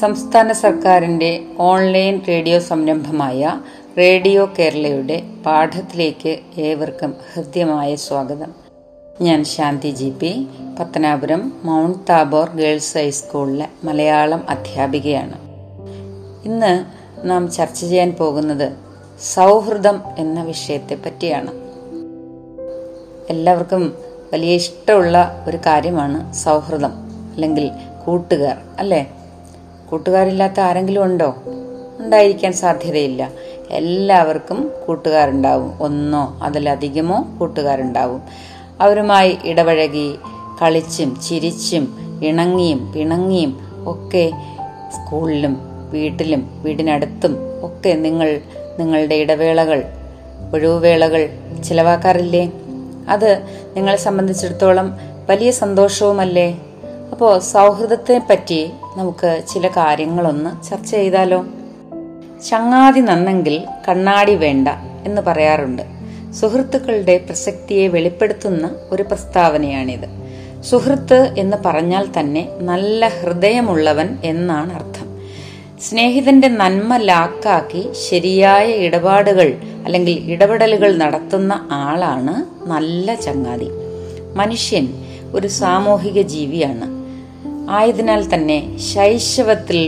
സംസ്ഥാന സർക്കാരിൻ്റെ online radio സംരംഭമായ റേഡിയോ കേരളയുടെ പാഠത്തിലേക്ക് ഏവർക്കും ഹൃദ്യമായ സ്വാഗതം. ഞാൻ Shanthi G P, Pathanapuram Mount Tabor girls ഹൈസ്കൂളിലെ മലയാളം അധ്യാപികയാണ്. ഇന്ന് നാം ചർച്ച ചെയ്യാൻ പോകുന്നത് സൗഹൃദം എന്ന വിഷയത്തെ പറ്റിയാണ്. എല്ലാവർക്കും വലിയ ഇഷ്ടമുള്ള ഒരു കാര്യമാണ് സൗഹൃദം, അല്ലെങ്കിൽ കൂട്ടുകാർ, അല്ലേ? കൂട്ടുകാരില്ലാത്ത ആരെങ്കിലും ഉണ്ടോ? ഉണ്ടായിരിക്കാൻ സാധ്യതയില്ല. എല്ലാവർക്കും കൂട്ടുകാരുണ്ടാവും, ഒന്നോ അതിലധികമോ കൂട്ടുകാരുണ്ടാവും. അവരുമായി ഇടപഴകി കളിച്ചും ചിരിച്ചും ഇണങ്ങിയും പിണങ്ങിയും ഒക്കെ സ്കൂളിലും വീട്ടിലും വീടിനടുത്തും ഒക്കെ നിങ്ങൾ നിങ്ങളുടെ ഇടവേളകൾ, ഒഴിവുവേളകൾ ചിലവാക്കാറില്ലേ? അത് നിങ്ങളെ സംബന്ധിച്ചിടത്തോളം വലിയ സന്തോഷവുമല്ലേ? അപ്പോൾ സൗഹൃദത്തെ പറ്റി നമുക്ക് ചില കാര്യങ്ങളൊന്ന് ചർച്ച ചെയ്താലോ? ചങ്ങാതി നന്നെങ്കിൽ കണ്ണാടി വേണ്ട എന്ന് പറയാറുണ്ട്. സുഹൃത്തുക്കളുടെ പ്രസക്തിയെ വെളിപ്പെടുത്തുന്ന ഒരു പ്രസ്താവനയാണിത്. സുഹൃത്ത് എന്ന് പറഞ്ഞാൽ തന്നെ നല്ല ഹൃദയമുള്ളവൻ എന്നാണ് അർത്ഥം. സ്നേഹിതന്റെ നന്മ ലാക്കാക്കി ശരിയായ ഇടപാടുകൾ അല്ലെങ്കിൽ ഇടപെടലുകൾ നടത്തുന്ന ആളാണ് നല്ല ചങ്ങാതി. മനുഷ്യൻ ഒരു സാമൂഹിക ജീവിയാണ്. ആയതിനാൽ തന്നെ ശൈശവത്തിൽ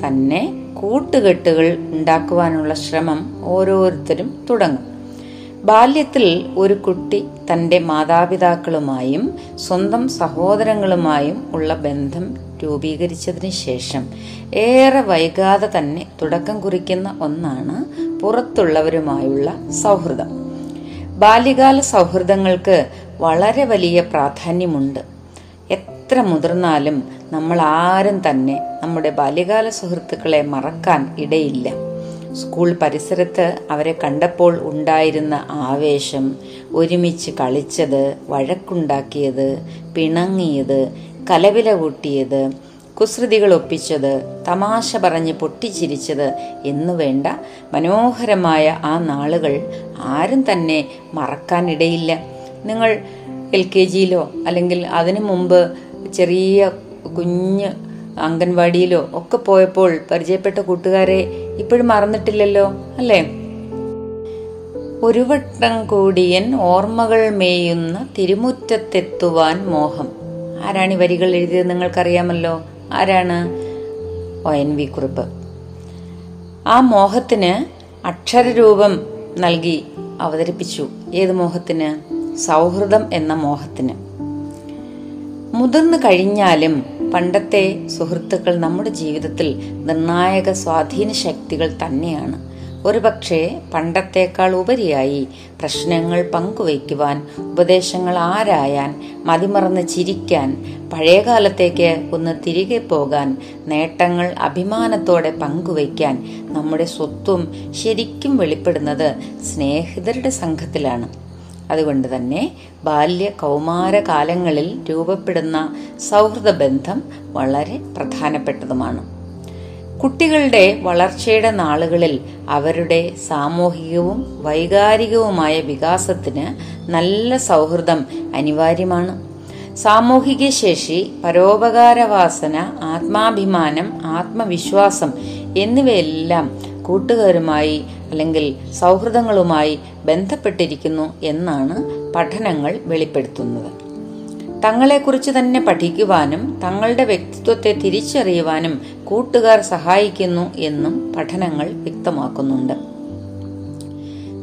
തന്നെ കൂട്ടുകെട്ടുകൾ ഉണ്ടാക്കുവാനുള്ള ശ്രമം ഓരോരുത്തരും തുടങ്ങും. ബാല്യത്തിൽ ഒരു കുട്ടി തൻ്റെ മാതാപിതാക്കളുമായും സ്വന്തം സഹോദരങ്ങളുമായും ഉള്ള ബന്ധം രൂപീകരിച്ചതിന് ശേഷം ഏറെ വൈകാതെ തന്നെ തുടക്കം കുറിക്കുന്ന ഒന്നാണ് പുറത്തുള്ളവരുമായുള്ള സൗഹൃദം. ബാല്യകാല സൗഹൃദങ്ങൾക്ക് വളരെ വലിയ പ്രാധാന്യമുണ്ട്. എത്ര മുതിർന്നാലും നമ്മൾ ആരും തന്നെ നമ്മുടെ ബാല്യകാല സുഹൃത്തുക്കളെ മറക്കാൻ ഇടയില്ല. സ്കൂൾ പരിസരത്ത് അവരെ കണ്ടപ്പോൾ ഉണ്ടായിരുന്ന ആവേശം, ഒരുമിച്ച് കളിച്ചത്, വഴക്കുണ്ടാക്കിയത്, പിണങ്ങിയത്, കലവില കൂട്ടിയത്, കുസൃതികൾ ഒപ്പിച്ചത്, തമാശ പറഞ്ഞ് പൊട്ടിച്ചിരിച്ചത് എന്നുവേണ്ട മനോഹരമായ ആ നാളുകൾ ആരും തന്നെ മറക്കാനിടയില്ല. നിങ്ങൾ LKGയിലോ അല്ലെങ്കിൽ അതിനു മുമ്പ് ചെറിയ കുഞ്ഞ് അംഗൻവാടിയിലോ ഒക്കെ പോയപ്പോൾ പരിചയപ്പെട്ട കൂട്ടുകാരെ ഇപ്പോഴും മറന്നിട്ടില്ലല്ലോ, അല്ലേ? ഒരു വട്ടം കൂടിയൻ ഓർമ്മകൾ മേയുന്ന തിരുമുറ്റത്തെത്തുവാൻ മോഹം. ആരാണ് ഈ വരികൾ എഴുതിയത്? നിങ്ങൾക്കറിയാമല്ലോ. ആരാണ്? ONV കുറുപ്പ്. ആ മോഹത്തിന് അക്ഷരരൂപം നൽകി അവതരിപ്പിച്ചു. ഏത് മോഹത്തിന്? സൗഹൃദം എന്ന മോഹത്തിന്. മുതിർന്നു കഴിഞ്ഞാലും പണ്ടത്തെ സുഹൃത്തുക്കൾ നമ്മുടെ ജീവിതത്തിൽ നിർണായക സ്വാധീന ശക്തികൾ തന്നെയാണ്. ഒരുപക്ഷെ പണ്ടത്തേക്കാൾ ഉപരിയായി പ്രശ്നങ്ങൾ പങ്കുവയ്ക്കുവാൻ, ഉപദേശങ്ങൾ ആരായാൻ, മതിമറന്ന് ചിരിക്കാൻ, പഴയകാലത്തേക്ക് ഒന്ന് തിരികെ പോകാൻ, നേട്ടങ്ങൾ അഭിമാനത്തോടെ പങ്കുവയ്ക്കാൻ നമ്മുടെ സ്വത്വം ശരിക്കും വെളിപ്പെടുന്നത് സ്നേഹിതരുടെ സംഘത്തിലാണ്. അതുകൊണ്ട് തന്നെ ബാല്യ കൗമാര കാലങ്ങളിൽ രൂപപ്പെടുന്ന സൗഹൃദ ബന്ധം വളരെ പ്രധാനപ്പെട്ടതുമാണ്. കുട്ടികളുടെ വളർച്ചയുടെ നാളുകളിൽ അവരുടെ സാമൂഹികവും വൈകാരികവുമായ വികാസത്തിന് നല്ല സൗഹൃദം അനിവാര്യമാണ്. സാമൂഹിക ശേഷി, പരോപകാരവാസന, ആത്മാഭിമാനം, ആത്മവിശ്വാസം എന്നിവയെല്ലാം കൂട്ടുകാരുമായി അല്ലെങ്കിൽ സൗഹൃദങ്ങളുമായി ബന്ധപ്പെട്ടിരിക്കുന്നു എന്നാണ് പഠനങ്ങൾ വെളിപ്പെടുത്തുന്നത്. തങ്ങളെക്കുറിച്ച് തന്നെ പഠിക്കുവാനും തങ്ങളുടെ വ്യക്തിത്വത്തെ തിരിച്ചറിയുവാനും കൂട്ടുകാർ സഹായിക്കുന്നു എന്നും പഠനങ്ങൾ വ്യക്തമാക്കുന്നുണ്ട്.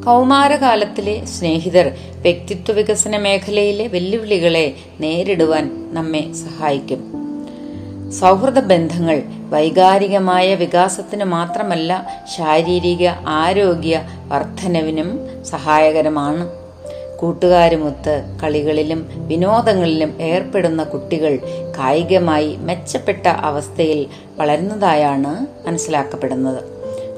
കൗമാരകാലത്തിലെ സ്നേഹിതർ വ്യക്തിത്വ വികസന മേഖലയിലെ വെല്ലുവിളികളെ നേരിടുവാൻ നമ്മെ സഹായിക്കും. സൗഹൃദ ബന്ധങ്ങൾ വൈകാരികമായ വികാസത്തിന് മാത്രമല്ല, ശാരീരിക ആരോഗ്യ വർധനവിനും സഹായകരമാണ്. കൂട്ടുകാരുമൊത്ത് കളികളിലും വിനോദങ്ങളിലും ഏർപ്പെടുന്ന കുട്ടികൾ കായികമായി മെച്ചപ്പെട്ട അവസ്ഥയിൽ വളരുന്നതായാണ് മനസ്സിലാക്കപ്പെടുന്നത്.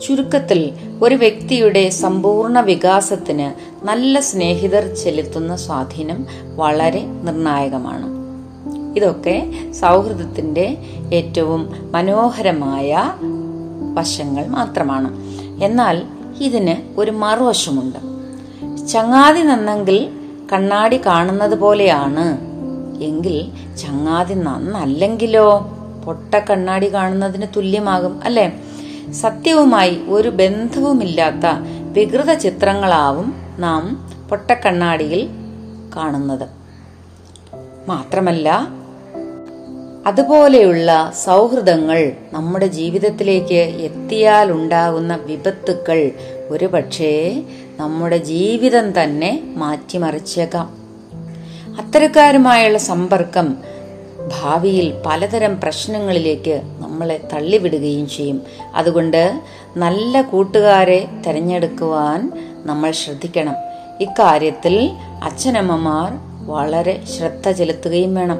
ചുരുക്കത്തിൽ, ഒരു വ്യക്തിയുടെ സമ്പൂർണ്ണ വികാസത്തിന് നല്ല സ്നേഹിതർ ചെലുത്തുന്ന സ്വാധീനം വളരെ നിർണായകമാണ്. ഇതൊക്കെ സൗഹൃദത്തിൻ്റെ ഏറ്റവും മനോഹരമായ വശങ്ങൾ മാത്രമാണ്. എന്നാൽ ഇതിന് ഒരു മറുവശമുണ്ട്. ചങ്ങാതി നന്നെങ്കിൽ കണ്ണാടി കാണുന്നത് പോലെയാണ് എങ്കിൽ ചങ്ങാതി നന്നല്ലെങ്കിലോ പൊട്ട കണ്ണാടി കാണുന്നതിന് തുല്യമാകും, അല്ലേ? സത്യവുമായി ഒരു ബന്ധവുമില്ലാത്ത വികൃത ചിത്രങ്ങളാവും നാം പൊട്ടക്കണ്ണാടിയിൽ കാണുന്നത്. മാത്രമല്ല, അതുപോലെയുള്ള സൗഹൃദങ്ങൾ നമ്മുടെ ജീവിതത്തിലേക്ക് എത്തിയാൽ ഉണ്ടാകുന്ന വിപത്തുക്കൾ ഒരുപക്ഷേ നമ്മുടെ ജീവിതം തന്നെ മാറ്റിമറിച്ചേക്കാം. അത്തരക്കാരുമായുള്ള സമ്പർക്കം ഭാവിയിൽ പലതരം പ്രശ്നങ്ങളിലേക്ക് നമ്മളെ തള്ളിവിടുകയും ചെയ്യും. അതുകൊണ്ട് നല്ല കൂട്ടുകാരെ തിരഞ്ഞെടുക്കുവാൻ നമ്മൾ ശ്രദ്ധിക്കണം. ഇക്കാര്യത്തിൽ അച്ഛനമ്മമാർ വളരെ ശ്രദ്ധ ചെലുത്തുകയും വേണം.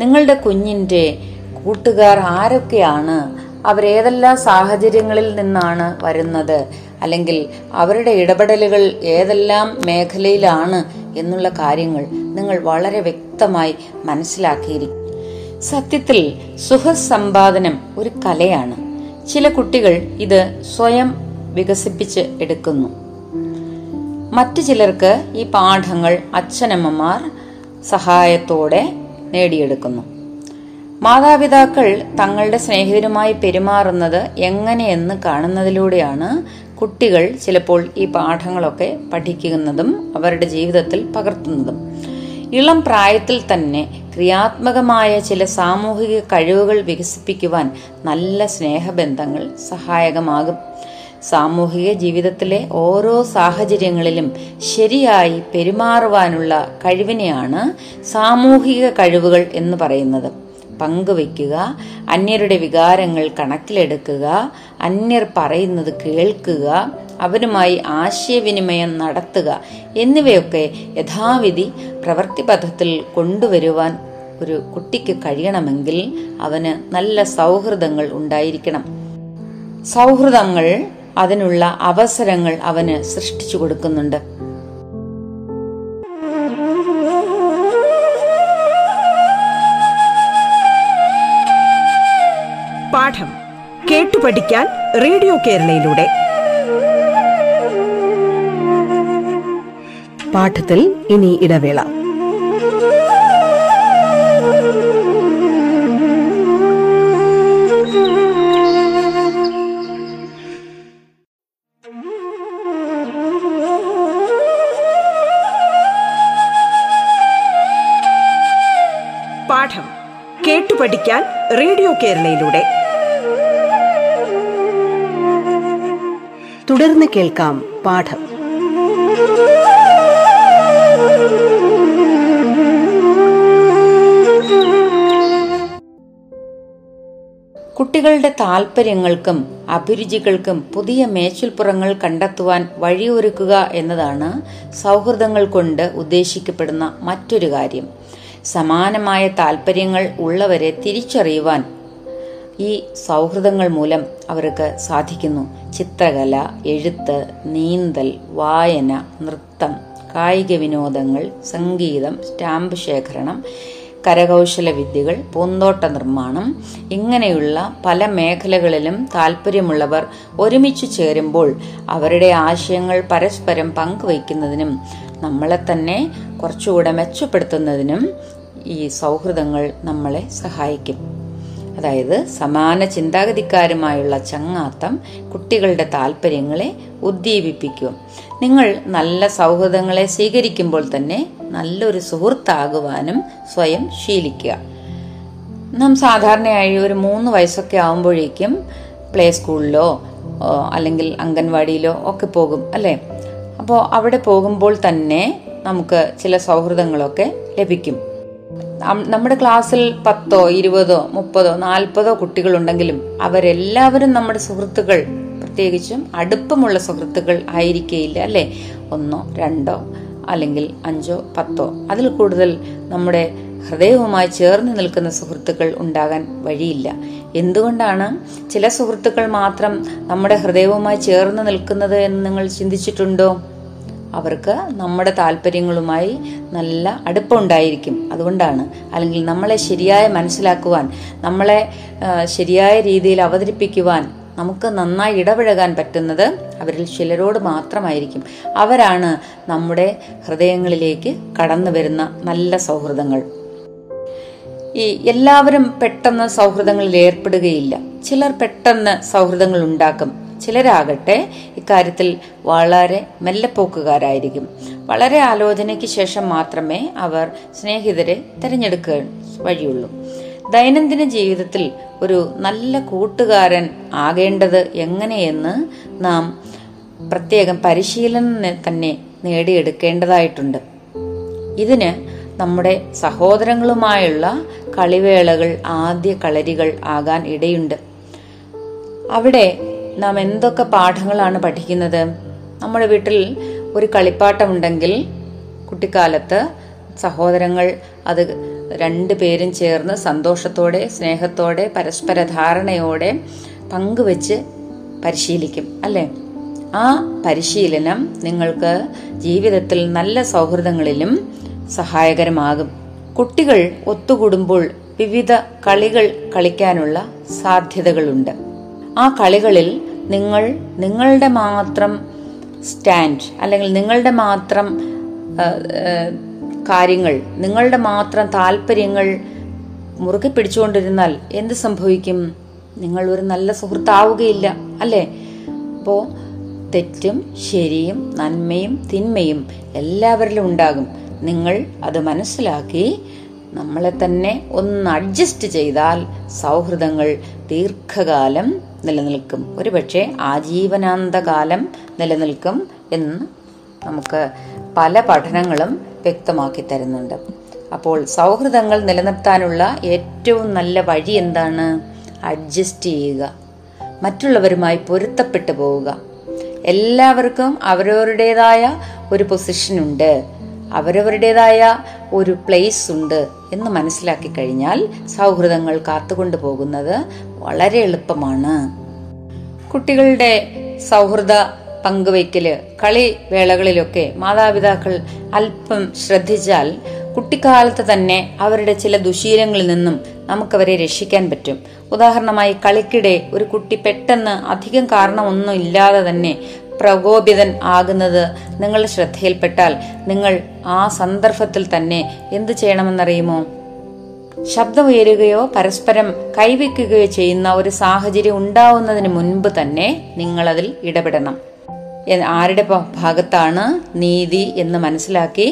നിങ്ങളുടെ കുഞ്ഞിൻ്റെ കൂട്ടുകാർ ആരൊക്കെയാണ്, അവരേതെല്ലാം സാഹചര്യങ്ങളിൽ നിന്നാണ് വരുന്നത്, അല്ലെങ്കിൽ അവരുടെ ഇടപെടലുകൾ ഏതെല്ലാം മേഖലയിലാണ് എന്നുള്ള കാര്യങ്ങൾ നിങ്ങൾ വളരെ വ്യക്തമായി മനസ്സിലാക്കിയിരിക്കും. സത്യത്തിൽ സുഖസമ്പാദനം ഒരു കലയാണ്. ചില കുട്ടികൾ ഇത് സ്വയം വികസിപ്പിച്ച് എടുക്കുന്നു. മറ്റു ചിലർക്ക് ഈ പാഠങ്ങൾ അച്ഛനമ്മമാർ സഹായത്തോടെ നേടിയെടുക്കുന്നു. മാതാപിതാക്കൾ തങ്ങളുടെ സ്നേഹിതരുമായി പെരുമാറുന്നത് എങ്ങനെയെന്ന് കാണുന്നതിലൂടെയാണ് കുട്ടികൾ ചിലപ്പോൾ ഈ പാഠങ്ങളൊക്കെ പഠിക്കുന്നതും അവരുടെ ജീവിതത്തിൽ പകർത്തുന്നതും. ഇളം പ്രായത്തിൽ തന്നെ ക്രിയാത്മകമായ ചില സാമൂഹിക കഴിവുകൾ വികസിപ്പിക്കുവാൻ നല്ല സ്നേഹബന്ധങ്ങൾ സഹായകമാകും. സാമൂഹിക ജീവിതത്തിലെ ഓരോ സാഹചര്യങ്ങളിലും ശരിയായി പെരുമാറുവാനുള്ള കഴിവിനെയാണ് സാമൂഹിക കഴിവുകൾ എന്ന് പറയുന്നത്. പങ്കുവയ്ക്കുക, അന്യരുടെ വികാരങ്ങൾ കണക്കിലെടുക്കുക, അന്യർ പറയുന്നത് കേൾക്കുക, അവരുമായി ആശയവിനിമയം നടത്തുക എന്നിവയൊക്കെ യഥാവിധി പ്രവൃത്തിപഥത്തിൽ കൊണ്ടുവരുവാൻ ഒരു കുട്ടിക്ക് കഴിയണമെങ്കിൽ അവന് നല്ല സൗഹൃദങ്ങൾ ഉണ്ടായിരിക്കണം. സൗഹൃദങ്ങൾ അതിനുള്ള അവസരങ്ങൾ അവന് സൃഷ്ടിച്ചു കൊടുക്കുന്നുണ്ട്. പാഠം കേട്ടു പഠിക്കാൻ റേഡിയോ കേരളയിലൂടെ പാഠത്തിൽ ഇനി ഇടവേള. പാഠം കേട്ടു പഠിക്കാൻ റേഡിയോ കേരളയിലൂടെ തുടർന്ന് കേൾക്കാം പാഠം. കുട്ടികളുടെ താൽപ്പര്യങ്ങൾക്കും അഭിരുചികൾക്കും പുതിയ മേച്ചുൽപ്പുറങ്ങൾ കണ്ടെത്തുവാൻ വഴിയൊരുക്കുക എന്നതാണ് സൗഹൃദങ്ങൾ കൊണ്ട് ഉദ്ദേശിക്കപ്പെടുന്ന മറ്റൊരു കാര്യം. സമാനമായ താൽപ്പര്യങ്ങൾ ഉള്ളവരെ തിരിച്ചറിയുവാൻ ഈ സൗഹൃദങ്ങൾ മൂലം അവർക്ക് സാധിക്കുന്നു. ചിത്രകല, എഴുത്ത്, നീന്തൽ, വായന, നൃത്തം, കായിക വിനോദങ്ങൾ, സംഗീതം, സ്റ്റാമ്പ് ശേഖരണം, കരകൗശല വിദ്യകൾ, പൂന്തോട്ട നിർമ്മാണം ഇങ്ങനെയുള്ള പല മേഖലകളിലും താൽപ്പര്യമുള്ളവർ ഒരുമിച്ച് ചേരുമ്പോൾ അവരുടെ ആശയങ്ങൾ പരസ്പരം പങ്കുവയ്ക്കുന്നതിനും നമ്മളെ തന്നെ കുറച്ചുകൂടെ മെച്ചപ്പെടുത്തുന്നതിനും ഈ സൗഹൃദങ്ങൾ നമ്മളെ സഹായിക്കും. അതായത്, സമാന ചിന്താഗതിക്കാരുമായുള്ള ചങ്ങാത്തം കുട്ടികളുടെ താൽപ്പര്യങ്ങളെ ഉദ്ദീപിപ്പിക്കും. നിങ്ങൾ നല്ല സൗഹൃദങ്ങളെ സ്വീകരിക്കുമ്പോൾ തന്നെ നല്ലൊരു സുഹൃത്താകുവാനും സ്വയം ശീലിക്കുക. നാം സാധാരണയായി ഒരു 3 വയസ്സൊക്കെ ആകുമ്പോഴേക്കും പ്ലേ സ്കൂളിലോ അല്ലെങ്കിൽ അംഗൻവാടിയിലോ ഒക്കെ പോകും, അല്ലേ? അപ്പോൾ അവിടെ പോകുമ്പോൾ തന്നെ നമുക്ക് ചില സൗഹൃദങ്ങളൊക്കെ ലഭിക്കും. നമ്മുടെ ക്ലാസ്സിൽ 10, 20, 30, 40 കുട്ടികളുണ്ടെങ്കിലും അവരെല്ലാവരും നമ്മുടെ സുഹൃത്തുക്കൾ, പ്രത്യേകിച്ചും അടുപ്പമുള്ള സുഹൃത്തുക്കൾ ആയിരിക്കുകയില്ല, അല്ലേ? 1, 2 അല്ലെങ്കിൽ 5 10 അതിൽ കൂടുതൽ നമ്മുടെ ഹൃദയവുമായി ചേർന്ന് നിൽക്കുന്ന സുഹൃത്തുക്കൾ ഉണ്ടാകാൻ വഴിയില്ല. എന്തുകൊണ്ടാണ് ചില സുഹൃത്തുക്കൾ മാത്രം നമ്മുടെ ഹൃദയവുമായി ചേർന്ന് നിൽക്കുന്നത് എന്ന് നിങ്ങൾ ചിന്തിച്ചിട്ടുണ്ടോ? അവർക്ക് നമ്മുടെ താല്പര്യങ്ങളുമായി നല്ല അടുപ്പമുണ്ടായിരിക്കും, അതുകൊണ്ടാണ്. അല്ലെങ്കിൽ നമ്മളെ ശരിയായി മനസ്സിലാക്കുവാൻ, നമ്മളെ ശരിയായ രീതിയിൽ അവതരിപ്പിക്കുവാൻ, നമുക്ക് നന്നായി ഇടപഴകാൻ പറ്റുന്നത് അവരിൽ ചിലരോട് മാത്രമായിരിക്കും. അവരാണ് നമ്മുടെ ഹൃദയങ്ങളിലേക്ക് കടന്നു വരുന്ന നല്ല സൗഹൃദങ്ങൾ. ഈ എല്ലാവരും പെട്ടെന്ന് സൗഹൃദങ്ങളിൽ ഏർപ്പെടുകയില്ല. ചിലർ പെട്ടെന്ന് സൗഹൃദങ്ങൾ ഉണ്ടാക്കും. ചിലരാകട്ടെ ഇക്കാര്യത്തിൽ വളരെ മെല്ലപ്പോക്കുകാരായിരിക്കും. വളരെ ആലോചനയ്ക്ക് ശേഷം മാത്രമേ അവർ സ്നേഹിതരെ തിരഞ്ഞെടുക്കാൻ വഴിയുള്ളൂ. ദൈനംദിന ജീവിതത്തിൽ ഒരു നല്ല കൂട്ടുകാരൻ ആകേണ്ടത് എങ്ങനെയെന്ന് നാം പ്രത്യേകം പരിശീലനം തന്നെ നേടിയെടുക്കേണ്ടതായിട്ടുണ്ട്. ഇതിന് നമ്മുടെ സഹോദരങ്ങളുമായുള്ള കളിവേളകൾ ആദ്യ കളരികൾ ആകാൻ ഇടയുണ്ട്. അവിടെ നാം എന്തൊക്കെ പാഠങ്ങളാണ് പഠിക്കുന്നത്? നമ്മുടെ വീട്ടിൽ ഒരു കളിപ്പാട്ടമുണ്ടെങ്കിൽ കുട്ടിക്കാലത്ത് സഹോദരങ്ങൾ അത് 2 പേരും ചേർന്ന് സന്തോഷത്തോടെ, സ്നേഹത്തോടെ, പരസ്പര ധാരണയോടെ പങ്കുവെച്ച് പരിശീലിക്കും, അല്ലേ? ആ പരിശീലനം നിങ്ങൾക്ക് ജീവിതത്തിൽ നല്ല സൗഹൃദങ്ങളിലും സഹായകരമാകും. കുട്ടികൾ ഒത്തുകൂടുമ്പോൾ വിവിധ കളികൾ കളിക്കാനുള്ള സാധ്യതകളുണ്ട്. ആ കളികളിൽ നിങ്ങൾ നിങ്ങളുടെ മാത്രം സ്റ്റാൻഡ്, അല്ലെങ്കിൽ നിങ്ങളുടെ മാത്രം കാര്യങ്ങൾ, നിങ്ങളുടെ മാത്രം താല്പര്യങ്ങൾ മുറുകെ പിടിച്ചുകൊണ്ടിരുന്നാൽ എന്ത് സംഭവിക്കും? നിങ്ങൾ ഒരു നല്ല സുഹൃത്താവുകയില്ല, അല്ലേ? അപ്പോൾ തെറ്റും ശരിയും നന്മയും തിന്മയും എല്ലാവരിലും ഉണ്ടാകും. നിങ്ങൾ അത് മനസ്സിലാക്കി നമ്മളെ തന്നെ ഒന്ന് അഡ്ജസ്റ്റ് ചെയ്താൽ സൗഹൃദങ്ങൾ ദീർഘകാലം നിലനിൽക്കും, ഒരുപക്ഷെ ആജീവനാന്തകാലം നിലനിൽക്കും എന്ന് നമുക്ക് പല പഠനങ്ങളും വ്യക്തമാക്കി തരുന്നുണ്ട്. അപ്പോൾ സൗഹൃദങ്ങൾ നിലനിർത്താനുള്ള ഏറ്റവും നല്ല വഴി എന്താണ്? അഡ്ജസ്റ്റ് ചെയ്യുക, മറ്റുള്ളവരുമായി പൊരുത്തപ്പെട്ടു പോവുക. എല്ലാവർക്കും അവരവരുടേതായ ഒരു പൊസിഷനുണ്ട്, അവരവരുടേതായ ഒരു പ്ലേസ് ഉണ്ട് എന്ന് മനസ്സിലാക്കി കഴിഞ്ഞാൽ സൗഹൃദങ്ങൾ കാത്തുകൊണ്ട് പോകുന്നത് വളരെ എളുപ്പമാണ്. കുട്ടികളുടെ സൗഹൃദ പങ്കുവയ്ക്കല് കളിവേളകളിലൊക്കെ മാതാപിതാക്കൾ അല്പം ശ്രദ്ധിച്ചാൽ കുട്ടിക്കാലത്ത് തന്നെ അവരുടെ ചില ദുശീലങ്ങളിൽ നിന്നും നമുക്കവരെ രക്ഷിക്കാൻ പറ്റും. ഉദാഹരണമായി, കളിക്കിടെ ഒരു കുട്ടി പെട്ടെന്ന് അധികം കാരണമൊന്നും ഇല്ലാതെ തന്നെ പ്രകോപിതൻ ആകുന്നത് നിങ്ങളുടെ ശ്രദ്ധയിൽപ്പെട്ടാൽ നിങ്ങൾ ആ സന്ദർഭത്തിൽ തന്നെ എന്ത് ചെയ്യണമെന്നറിയുമോ? ശബ്ദമുയരുകയോ പരസ്പരം കൈവയ്ക്കുകയോ ചെയ്യുന്ന ഒരു സാഹചര്യം ഉണ്ടാവുന്നതിന് മുൻപ് തന്നെ നിങ്ങളതിൽ ഇടപെടണം. ആരുടെ ഭാഗത്താണ് നീതി എന്ന് മനസ്സിലാക്കി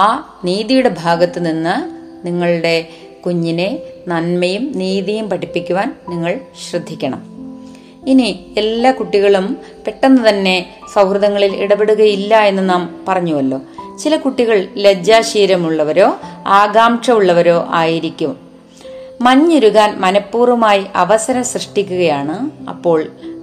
ആ നീതിയുടെ ഭാഗത്ത് നിന്ന് നിങ്ങളുടെ കുഞ്ഞിനെ നന്മയും നീതിയും പഠിപ്പിക്കുവാൻ നിങ്ങൾ ശ്രദ്ധിക്കണം. ഇനി എല്ലാ കുട്ടികളും പെട്ടെന്ന് തന്നെ സൗഹൃദങ്ങളിൽ ഇടപെടുകയില്ല എന്ന് നാം പറഞ്ഞുവല്ലോ. ചില കുട്ടികൾ ലജ്ജാശീലമുള്ളവരോ ആകാംക്ഷ ഉള്ളവരോ ആയിരിക്കും. മഞ്ഞുരുകാൻ മനഃപൂർവ്വമായി അവസരം സൃഷ്ടിക്കുകയാണ് അപ്പോൾ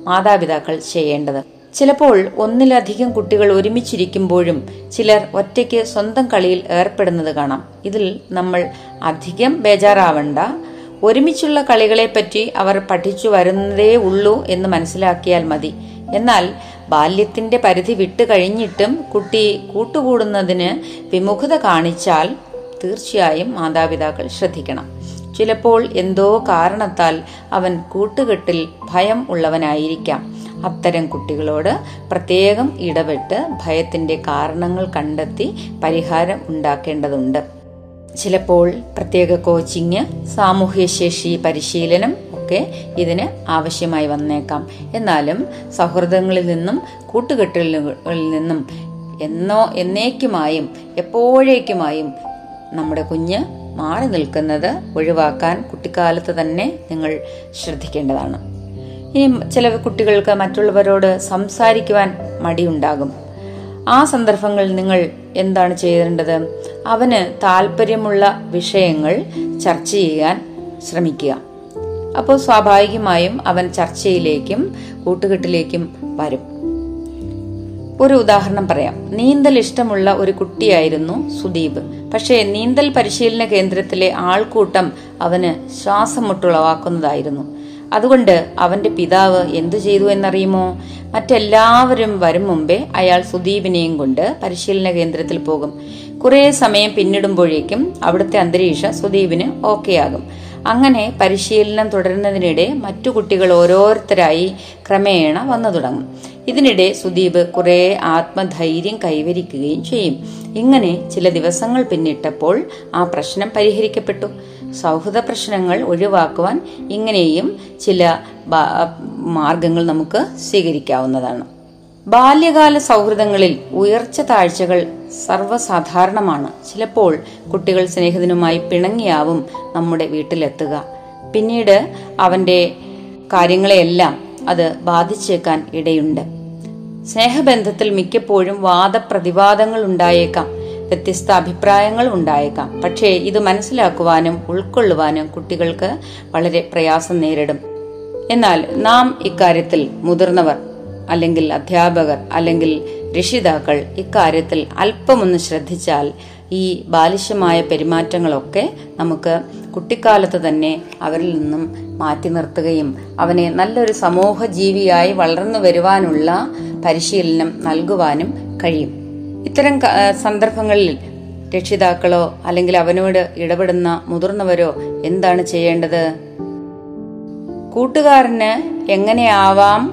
മാതാപിതാക്കൾ ചെയ്യേണ്ടത്. ചിലപ്പോൾ ഒന്നിലധികം കുട്ടികൾ ഒരുമിച്ചിരിക്കുമ്പോഴും ചിലർ ഒറ്റയ്ക്ക് സ്വന്തം കളിയിൽ ഏർപ്പെടുന്നത് കാണാം. ഇതിൽ നമ്മൾ അധികം ബേജാറാവണ്ട. ഒരുമിച്ചുള്ള കളികളെപ്പറ്റി അവർ പഠിച്ചു വരുന്നതേ ഉള്ളൂ എന്ന് മനസ്സിലാക്കിയാൽ മതി. എന്നാൽ ബാല്യത്തിന്റെ പരിധി വിട്ടു കഴിഞ്ഞിട്ടും കുട്ടി കൂട്ടുകൂടുന്നതിന് വിമുഖത കാണിച്ചാൽ തീർച്ചയായും മാതാപിതാക്കൾ ശ്രദ്ധിക്കണം. ചിലപ്പോൾ എന്തോ കാരണത്താൽ അവൻ കൂട്ടുകെട്ടിൽ ഭയം ഉള്ളവനായിരിക്കാം. അത്തരം കുട്ടികളോട് പ്രത്യേകം ഇടപെട്ട് ഭയത്തിന്റെ കാരണങ്ങൾ കണ്ടെത്തി പരിഹാരം ഉണ്ടാക്കേണ്ടതുണ്ട്. ചിലപ്പോൾ പ്രത്യേക കോച്ചിങ്, സാമൂഹ്യ ശേഷി പരിശീലനം ഒക്കെ ഇതിന് ആവശ്യമായി വന്നേക്കാം. എന്നാലും സൗഹൃദങ്ങളിൽ നിന്നും കൂട്ടുകെട്ടുകളിൽ നിന്നും എന്നേക്കുമായും എപ്പോഴേക്കുമായും നമ്മുടെ കുഞ്ഞ് മാറി നിൽക്കുന്നത് ഒഴിവാക്കാൻ കുട്ടിക്കാലത്ത് തന്നെ നിങ്ങൾ ശ്രദ്ധിക്കേണ്ടതാണ്. ഇനി ചില കുട്ടികൾക്ക് മറ്റുള്ളവരോട് സംസാരിക്കുവാൻ മടിയുണ്ടാകും. ആ സന്ദർഭങ്ങളിൽ നിങ്ങൾ എന്താണ് ചെയ്യേണ്ടത്? അവന് താല്പര്യമുള്ള വിഷയങ്ങൾ ചർച്ച ചെയ്യാൻ ശ്രമിക്കുക. അപ്പോൾ സ്വാഭാവികമായും അവൻ ചർച്ചയിലേക്കും കൂട്ടുകെട്ടിലേക്കും വരും. ഒരു ഉദാഹരണം പറയാം. നീന്തൽ ഇഷ്ടമുള്ള ഒരു കുട്ടിയായിരുന്നു സുദീപ്. പക്ഷേ നീന്തൽ പരിശീലന കേന്ദ്രത്തിലെ ആൾക്കൂട്ടം അവന് ശ്വാസമുട്ടുളവാക്കുന്നതായിരുന്നു. അതുകൊണ്ട് അവന്റെ പിതാവ് എന്തു ചെയ്തു എന്നറിയുമോ? മറ്റെല്ലാവരും വരും മുമ്പേ അയാൾ സുദീപിനെയും കൊണ്ട് പരിശീലന കേന്ദ്രത്തിൽ പോകും. കുറെ സമയം പിന്നിടുമ്പോഴേക്കും അവിടുത്തെ അന്തരീക്ഷം സുദീപിന് ഓക്കെ ആകും. അങ്ങനെ പരിശീലനം തുടരുന്നതിനിടെ മറ്റു കുട്ടികൾ ഓരോരുത്തരായി ക്രമേണ വന്നു തുടങ്ങും. ഇതിനിടെ സുദീപ് കുറെ ആത്മധൈര്യം കൈവരിക്കുകയും ചെയ്യും. ഇങ്ങനെ ചില ദിവസങ്ങൾ പിന്നിട്ടപ്പോൾ ആ പ്രശ്നം പരിഹരിക്കപ്പെട്ടു. സൗഹൃദ പ്രശ്നങ്ങൾ ഒഴിവാക്കുവാൻ ഇങ്ങനെയും ചില മാർഗങ്ങൾ നമുക്ക് സ്വീകരിക്കാവുന്നതാണ്. ബാല്യകാല സൗഹൃദങ്ങളിൽ ഉയർച്ച താഴ്ചകൾ സർവ്വസാധാരണമാണ്. ചിലപ്പോൾ കുട്ടികൾ സ്നേഹത്തിനുമായി പിണങ്ങിയാവും നമ്മുടെ വീട്ടിലെത്തുക. പിന്നീട് അവൻ്റെ കാര്യങ്ങളെയെല്ലാം അത് ബാധിച്ചേക്കാൻ ഇടയുണ്ട്. സ്നേഹബന്ധത്തിൽ മിക്കപ്പോഴും വാദപ്രതിവാദങ്ങൾ ഉണ്ടായേക്കാം, വ്യത്യസ്ത അഭിപ്രായങ്ങൾ ഉണ്ടായേക്കാം. പക്ഷേ ഇത് മനസ്സിലാക്കുവാനും ഉൾക്കൊള്ളുവാനും കുട്ടികൾക്ക് വളരെ പ്രയാസം നേരിടും. എന്നാൽ നാം ഇക്കാര്യത്തിൽ മുതിർന്നവർ അല്ലെങ്കിൽ അധ്യാപകർ അല്ലെങ്കിൽ രക്ഷിതാക്കൾ ഇക്കാര്യത്തിൽ അല്പമൊന്ന് ശ്രദ്ധിച്ചാൽ ഈ ബാലിശമായ പെരുമാറ്റങ്ങളൊക്കെ നമുക്ക് കുട്ടിക്കാലത്ത് തന്നെ അവരിൽ നിന്നും മാറ്റി നിർത്തുകയും അവനെ നല്ലൊരു സമൂഹ ജീവിയായി വളർന്നു വരുവാനുള്ള പരിശീലനം നൽകുവാനും കഴിയും. ഇത്തരം സന്ദർഭങ്ങളിൽ രക്ഷിതാക്കളോ അല്ലെങ്കിൽ അവനോട് ഇടപെടുന്ന മുതിർന്നവരോ എന്താണ് ചെയ്യേണ്ടത്? കൂട്ടുകാരന് എങ്ങനെയാവാം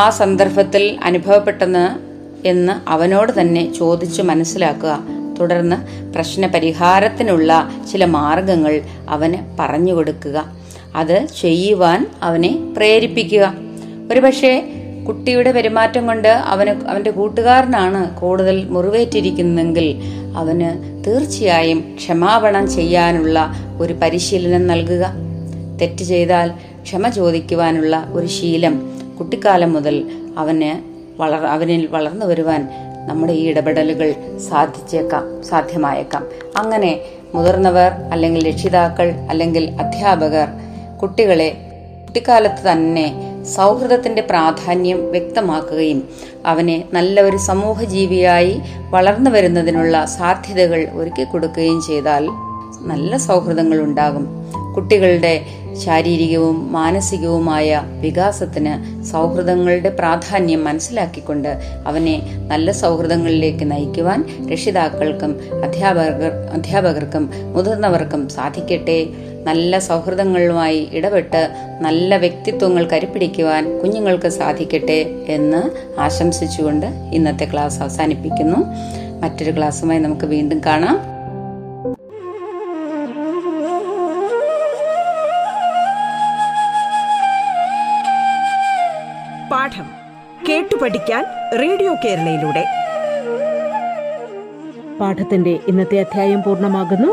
ആ സന്ദർഭത്തിൽ അനുഭവപ്പെട്ടെന്ന് എന്ന് അവനോട് തന്നെ ചോദിച്ചു മനസ്സിലാക്കുക. തുടർന്ന് പ്രശ്ന പരിഹാരത്തിനുള്ള ചില മാർഗങ്ങൾ അവന് പറഞ്ഞു കൊടുക്കുക. അത് ചെയ്യുവാൻ അവനെ പ്രേരിപ്പിക്കുക. ഒരുപക്ഷെ കുട്ടിയുടെ പെരുമാറ്റം കൊണ്ട് അവന്റെ കൂട്ടുകാരനാണ് കൂടുതൽ മുറിവേറ്റിരിക്കുന്നതെങ്കിൽ അവന് തീർച്ചയായും ക്ഷമാപണം ചെയ്യാനുള്ള ഒരു പരിശീലനം നൽകുക. തെറ്റ് ചെയ്താൽ ക്ഷമ ചോദിക്കുവാനുള്ള ഒരു ശീലം കുട്ടിക്കാലം മുതൽ അവനിൽ വളർന്നു വരുവാൻ നമ്മുടെ ഈ ഇടപെടലുകൾ സാധ്യമായേക്കാം. അങ്ങനെ മുതിർന്നവർ അല്ലെങ്കിൽ രക്ഷിതാക്കൾ അല്ലെങ്കിൽ അധ്യാപകർ കുട്ടികളെ കുട്ടിക്കാലത്ത് തന്നെ സൗഹൃദത്തിന്റെ പ്രാധാന്യം വ്യക്തമാക്കുകയും അവനെ നല്ല ഒരു സമൂഹ ജീവിയായി വളർന്നു വരുന്നതിനുള്ള സാധ്യതകൾ ഒരുക്കി കൊടുക്കുകയും ചെയ്താൽ നല്ല സൗഹൃദങ്ങൾ ഉണ്ടാകും. കുട്ടികളുടെ ശാരീരികവും മാനസികവുമായ വികാസത്തിന് സൗഹൃദങ്ങളുടെ പ്രാധാന്യം മനസ്സിലാക്കിക്കൊണ്ട് അവനെ നല്ല സൗഹൃദങ്ങളിലേക്ക് നയിക്കുവാൻ രക്ഷിതാക്കൾക്കും അധ്യാപകർക്കും മുതിർന്നവർക്കും സാധിക്കട്ടെ. നല്ല സൗഹൃദങ്ങളുമായി ഇടപെട്ട് നല്ല വ്യക്തിത്വങ്ങൾ കരുപിടിക്കുവാൻ കുഞ്ഞുങ്ങൾക്ക് സാധിക്കട്ടെ എന്ന് ആശംസിച്ചുകൊണ്ട് ഇന്നത്തെ ക്ലാസ് അവസാനിപ്പിക്കുന്നു. മറ്റൊരു ക്ലാസ്സുമായി നമുക്ക് വീണ്ടും കാണാം. പാഠം കേട്ടു പഠിക്കാൻ റേഡിയോ കേരളയിലൂടെ പാഠത്തിന്റെ ഇന്നത്തെ അധ്യായം പൂർണ്ണമാകുന്നു.